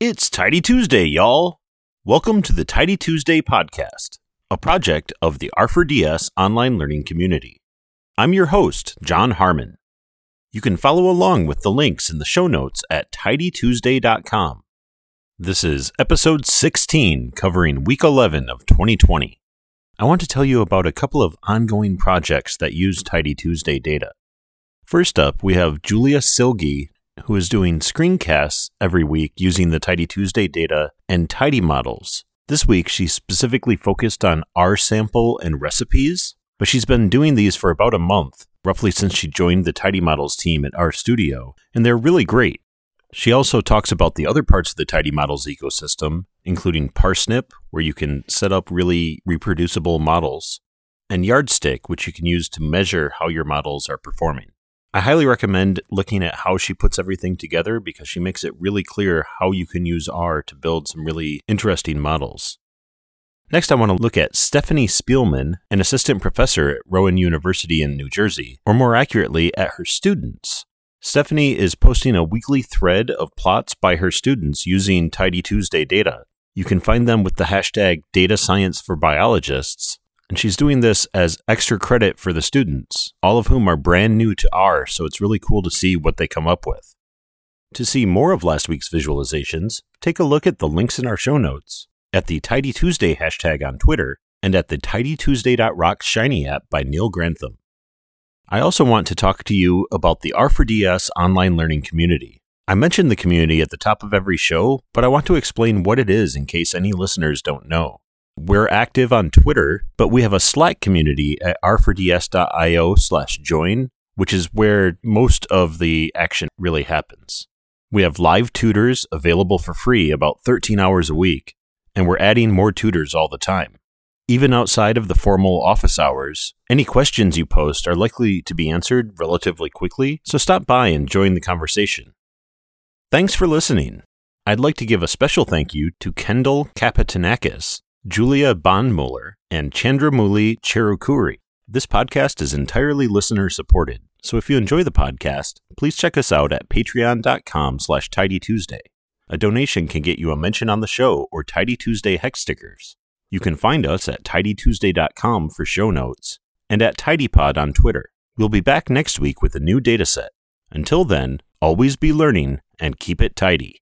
It's Tidy Tuesday, y'all! Welcome to the Tidy Tuesday podcast, a project of the R4DS online learning community. I'm your host, John Harmon. You can follow along with the links in the show notes at TidyTuesday.com. This is episode 16, covering week 11 of 2020. I want to tell you about a couple of ongoing projects that use Tidy Tuesday data. First up, we have Julia Silge, who is doing screencasts every week using the Tidy Tuesday data and Tidy Models. This week, she specifically focused on rsample and recipes, but she's been doing these for about a month, roughly since she joined the Tidy Models team at RStudio, and they're really great. She also talks about the other parts of the Tidy Models ecosystem, including Parsnip, where you can set up really reproducible models, and Yardstick, which you can use to measure how your models are performing. I highly recommend looking at how she puts everything together because she makes it really clear how you can use R to build some really interesting models. Next, I want to look at Stephanie Spielman, an assistant professor at Rowan University in New Jersey, or more accurately, at her students. Stephanie is posting a weekly thread of plots by her students using Tidy Tuesday data. You can find them with the hashtag Data Science for Biologists, and she's doing this as extra credit for the students, all of whom are brand new to R, so it's really cool to see what they come up with. To see more of last week's visualizations, take a look at the links in our show notes, at the Tidy Tuesday hashtag on Twitter, and at the TidyTuesday.rocks Shiny app by Neil Grantham. I also want to talk to you about the R4DS online learning community. I mention the community at the top of every show, but I want to explain what it is in case any listeners don't know. We're active on Twitter, but we have a Slack community at r4ds.io/join, which is where most of the action really happens. We have live tutors available for free about 13 hours a week, and we're adding more tutors all the time. Even outside of the formal office hours, any questions you post are likely to be answered relatively quickly, so stop by and join the conversation. Thanks for listening. I'd like to give a special thank you to Kendall Kapitanakis, Julia Bonmuller, and Chandra Muli Cherukuri. This podcast is entirely listener-supported, so if you enjoy the podcast, please check us out at patreon.com/tidytuesday. A donation can get you a mention on the show or Tidy Tuesday hex stickers. You can find us at tidytuesday.com for show notes and at TidyPod on Twitter. We'll be back next week with a new dataset. Until then, always be learning and keep it tidy.